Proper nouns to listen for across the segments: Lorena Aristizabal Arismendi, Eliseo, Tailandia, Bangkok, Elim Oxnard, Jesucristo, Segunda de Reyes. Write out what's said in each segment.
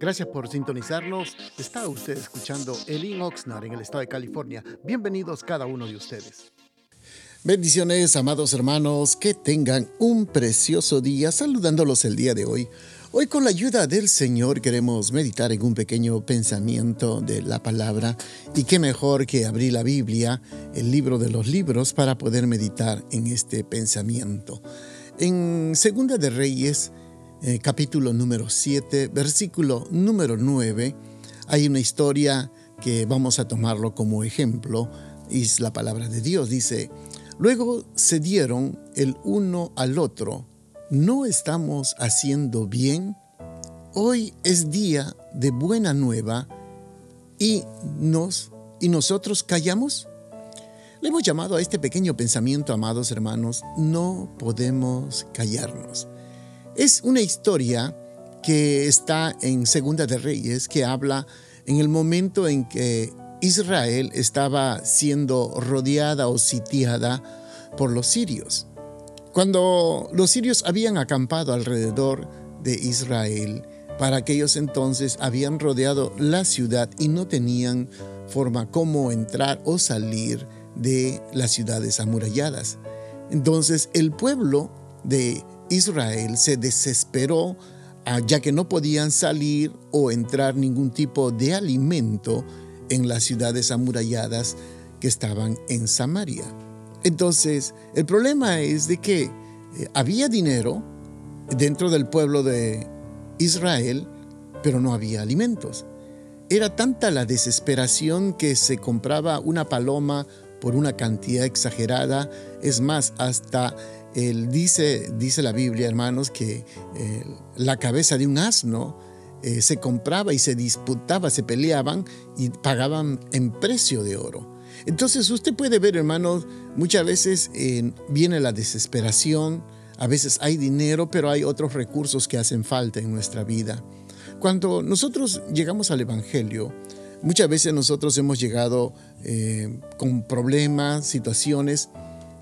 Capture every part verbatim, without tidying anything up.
Gracias por sintonizarnos. Está usted escuchando Elim Oxnard en el estado de California. Bienvenidos cada uno de ustedes. Bendiciones, amados hermanos, que tengan un precioso día. Saludándolos el día de hoy. Hoy, con la ayuda del Señor, queremos meditar en un pequeño pensamiento de la palabra. Y qué mejor que abrir la Biblia, el libro de los libros, para poder meditar en este pensamiento. En Segunda de Reyes, eh, capítulo número siete, versículo número nueve, hay una historia que vamos a tomarlo como ejemplo. Es la palabra de Dios, dice: luego se dieron el uno al otro: ¿no estamos haciendo bien? Hoy es día de buena nueva y, nos, y nosotros callamos. Le hemos llamado a este pequeño pensamiento, amados hermanos, no podemos callarnos. Es una historia que está en Segunda de Reyes, que habla en el momento en que Israel estaba siendo rodeada o sitiada por los sirios. Cuando los sirios habían acampado alrededor de Israel, para aquellos entonces habían rodeado la ciudad y no tenían forma como entrar o salir de las ciudades amuralladas. Entonces el pueblo de Israel se desesperó, ya que no podían salir o entrar ningún tipo de alimento en las ciudades amuralladas que estaban en Samaria. Entonces, el problema es de que había dinero dentro del pueblo de Israel, pero no había alimentos. Era tanta la desesperación que se compraba una paloma por una cantidad exagerada. Es más, hasta él dice, dice la Biblia, hermanos, que eh, la cabeza de un asno Eh, se compraba y se disputaba, se peleaban y pagaban en precio de oro. Entonces usted puede ver, hermanos, muchas veces eh, viene la desesperación, a veces hay dinero, pero hay otros recursos que hacen falta en nuestra vida. Cuando nosotros llegamos al Evangelio, muchas veces nosotros hemos llegado eh, con problemas, situaciones,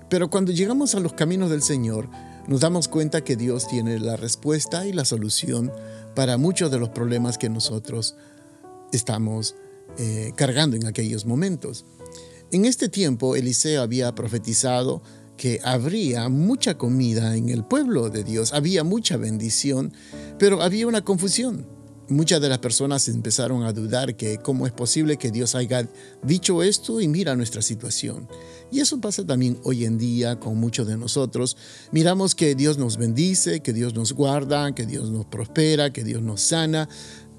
pero cuando llegamos a los caminos del Señor, nos damos cuenta que Dios tiene la respuesta y la solución para muchos de los problemas que nosotros estamos eh, cargando en aquellos momentos. En este tiempo, Eliseo había profetizado que habría mucha comida en el pueblo de Dios, había mucha bendición, pero había una confusión. Muchas de las personas empezaron a dudar que cómo es posible que Dios haya dicho esto y mira nuestra situación. Y eso pasa también hoy en día con muchos de nosotros. Miramos que Dios nos bendice, que Dios nos guarda, que Dios nos prospera, que Dios nos sana,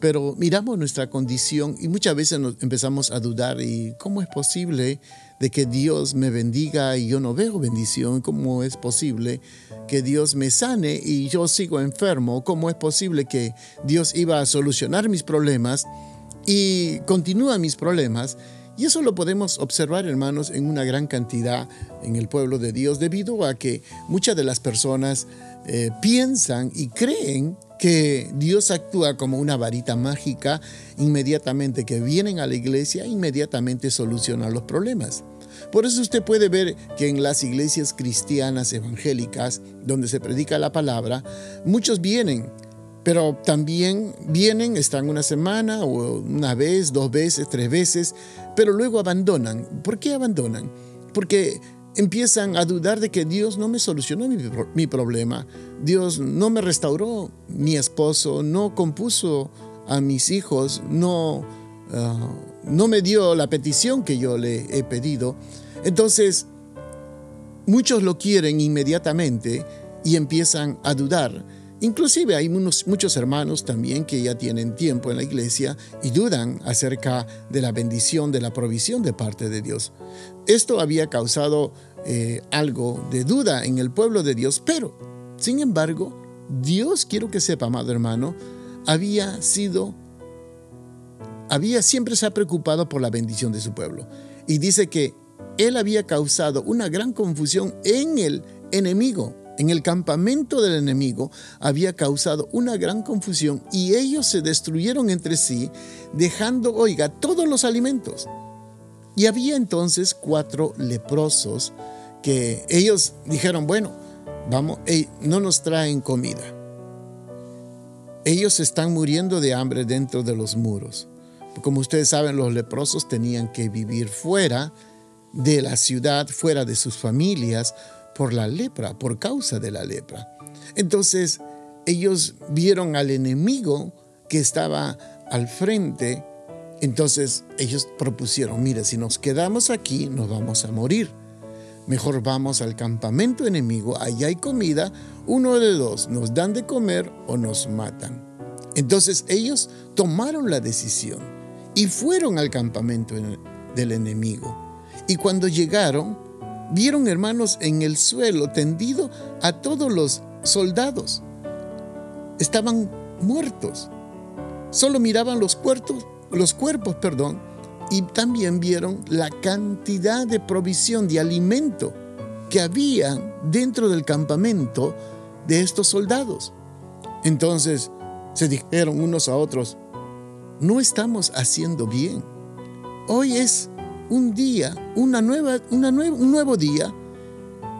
pero miramos nuestra condición y muchas veces nos empezamos a dudar. ¿Y cómo es posible de que Dios me bendiga y yo no veo bendición? ¿Cómo es posible que Dios me sane y yo sigo enfermo? ¿Cómo es posible que Dios iba a solucionar mis problemas y continúa mis problemas? Y eso lo podemos observar, hermanos, en una gran cantidad en el pueblo de Dios, debido a que muchas de las personas eh, piensan y creen que Dios actúa como una varita mágica. Inmediatamente que vienen a la iglesia, inmediatamente soluciona los problemas. Por eso usted puede ver que en las iglesias cristianas evangélicas, donde se predica la palabra, muchos vienen, pero también vienen, están una semana o una vez, dos veces, tres veces, pero luego abandonan. ¿Por qué abandonan? Porque empiezan a dudar de que Dios no me solucionó mi, mi problema, Dios no me restauró mi esposo, no compuso a mis hijos, no, uh, no me dio la petición que yo le he pedido. Entonces, muchos lo quieren inmediatamente y empiezan a dudar. Inclusive hay unos, muchos hermanos también que ya tienen tiempo en la iglesia y dudan acerca de la bendición, de la provisión de parte de Dios. Esto había causado eh, algo de duda en el pueblo de Dios, pero sin embargo, Dios, quiero que sepa, amado hermano, había sido, había siempre se ha preocupado por la bendición de su pueblo. Y dice que Él había causado una gran confusión en el enemigo. En el campamento del enemigo había causado una gran confusión y ellos se destruyeron entre sí, dejando, oiga, todos los alimentos. Y había entonces cuatro leprosos que ellos dijeron, bueno, vamos, hey, no nos traen comida. Ellos están muriendo de hambre dentro de los muros. Como ustedes saben, los leprosos tenían que vivir fuera de la ciudad, fuera de sus familias, por la lepra, por causa de la lepra. Entonces, ellos vieron al enemigo que estaba al frente. Entonces, ellos propusieron, mira, si nos quedamos aquí, nos vamos a morir. Mejor vamos al campamento enemigo, allá hay comida, uno de dos, nos dan de comer o nos matan. Entonces, ellos tomaron la decisión y fueron al campamento del enemigo. Y cuando llegaron, vieron, hermanos, en el suelo tendido a todos los soldados. Estaban muertos. Solo miraban los cuerpos, los cuerpos, perdón, y también vieron la cantidad de provisión de alimento que había dentro del campamento de estos soldados. Entonces se dijeron unos a otros, no estamos haciendo bien. Hoy es un día, una nueva, una nueva, un nuevo día,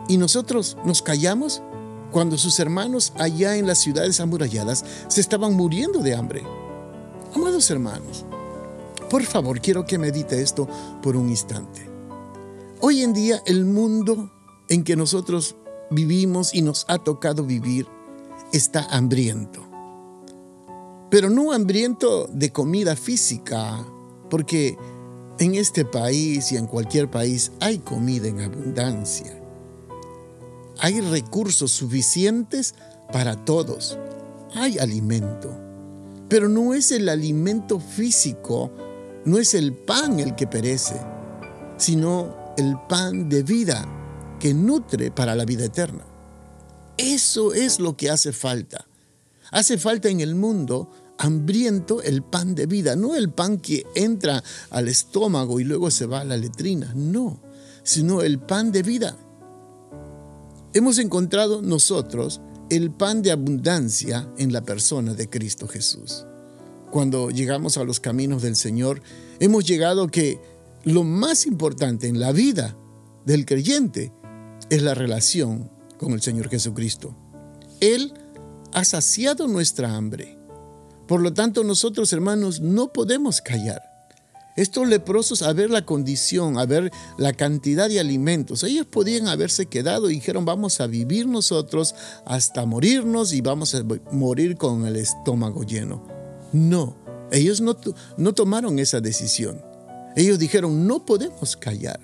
y nosotros nos callamos cuando sus hermanos allá en las ciudades amuralladas se estaban muriendo de hambre. Amados hermanos, por favor, quiero que medite esto por un instante. Hoy en día el mundo en que nosotros vivimos y nos ha tocado vivir está hambriento. Pero no hambriento de comida física, porque en este país y en cualquier país hay comida en abundancia. Hay recursos suficientes para todos. Hay alimento. Pero no es el alimento físico, no es el pan el que perece, sino el pan de vida que nutre para la vida eterna. Eso es lo que hace falta. Hace falta en el mundo hambriento el pan de vida, no el pan que entra al estómago y luego se va a la letrina, no, sino el pan de vida. Hemos encontrado nosotros el pan de abundancia en la persona de Cristo Jesús. Cuando llegamos a los caminos del Señor, hemos llegado que lo más importante en la vida del creyente es la relación con el Señor Jesucristo. Él ha saciado nuestra hambre. Por lo tanto, nosotros, hermanos, no podemos callar. Estos leprosos, a ver la condición, a ver la cantidad de alimentos, ellos podían haberse quedado y dijeron, vamos a vivir nosotros hasta morirnos y vamos a morir con el estómago lleno. No, ellos no, no tomaron esa decisión. Ellos dijeron, no podemos callar.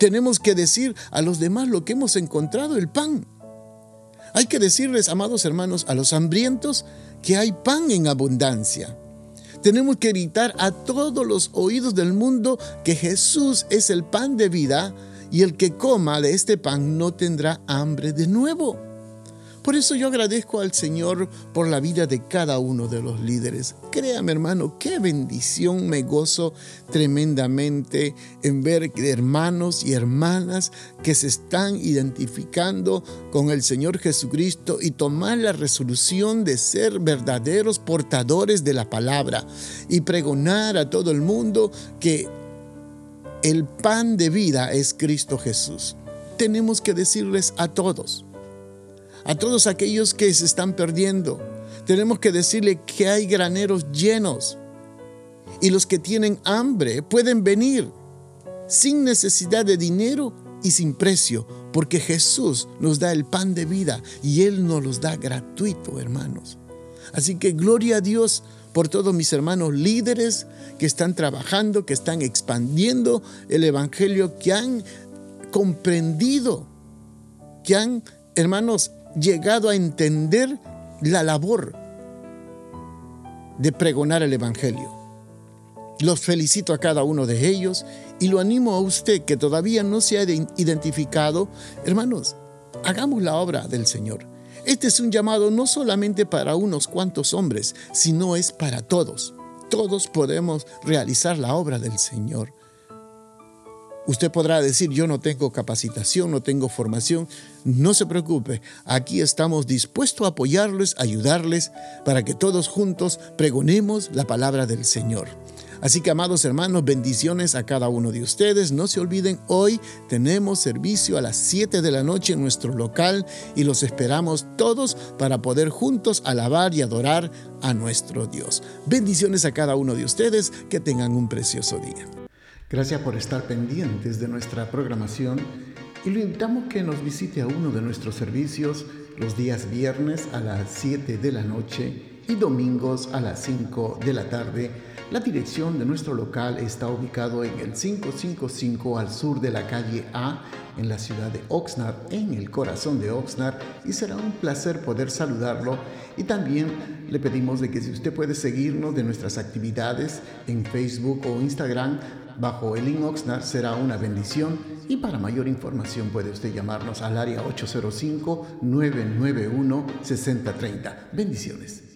Tenemos que decir a los demás lo que hemos encontrado, el pan. Hay que decirles, amados hermanos, a los hambrientos que hay pan en abundancia. Tenemos que gritar a todos los oídos del mundo que Jesús es el pan de vida y el que coma de este pan no tendrá hambre de nuevo. Por eso yo agradezco al Señor por la vida de cada uno de los líderes. Créame, hermano, qué bendición, me gozo tremendamente en ver hermanos y hermanas que se están identificando con el Señor Jesucristo y tomar la resolución de ser verdaderos portadores de la palabra y pregonar a todo el mundo que el pan de vida es Cristo Jesús. Tenemos que decirles a todos. A todos aquellos que se están perdiendo, tenemos que decirle que hay graneros llenos y los que tienen hambre pueden venir sin necesidad de dinero y sin precio, porque Jesús nos da el pan de vida y Él nos los da gratuito, hermanos. Así que gloria a Dios por todos mis hermanos líderes que están trabajando, que están expandiendo el evangelio, que han comprendido, que han, hermanos, llegado a entender la labor de pregonar el evangelio. Los felicito a cada uno de ellos y lo animo a usted que todavía no se ha identificado. Hermanos, hagamos la obra del Señor. Este es un llamado no solamente para unos cuantos hombres, sino es para todos. Todos podemos realizar la obra del Señor. Usted podrá decir, yo no tengo capacitación, no tengo formación. No se preocupe, aquí estamos dispuestos a apoyarles, ayudarles, para que todos juntos pregonemos la palabra del Señor. Así que, amados hermanos, bendiciones a cada uno de ustedes. No se olviden, hoy tenemos servicio a las siete de la noche en nuestro local y los esperamos todos para poder juntos alabar y adorar a nuestro Dios. Bendiciones a cada uno de ustedes. Que tengan un precioso día. Gracias por estar pendientes de nuestra programación y lo invitamos que nos visite a uno de nuestros servicios los días viernes a las siete de la noche y domingos a las cinco de la tarde. La dirección de nuestro local está ubicado en el quinientos cincuenta y cinco al sur de la calle A, en la ciudad de Oxnard, en el corazón de Oxnard, y será un placer poder saludarlo. Y también le pedimos de que si usted puede seguirnos de nuestras actividades en Facebook o Instagram, bajo Elim Oxnard, será una bendición. Y para mayor información puede usted llamarnos al área ocho cero cinco, nueve nueve uno, seis cero tres cero. Bendiciones.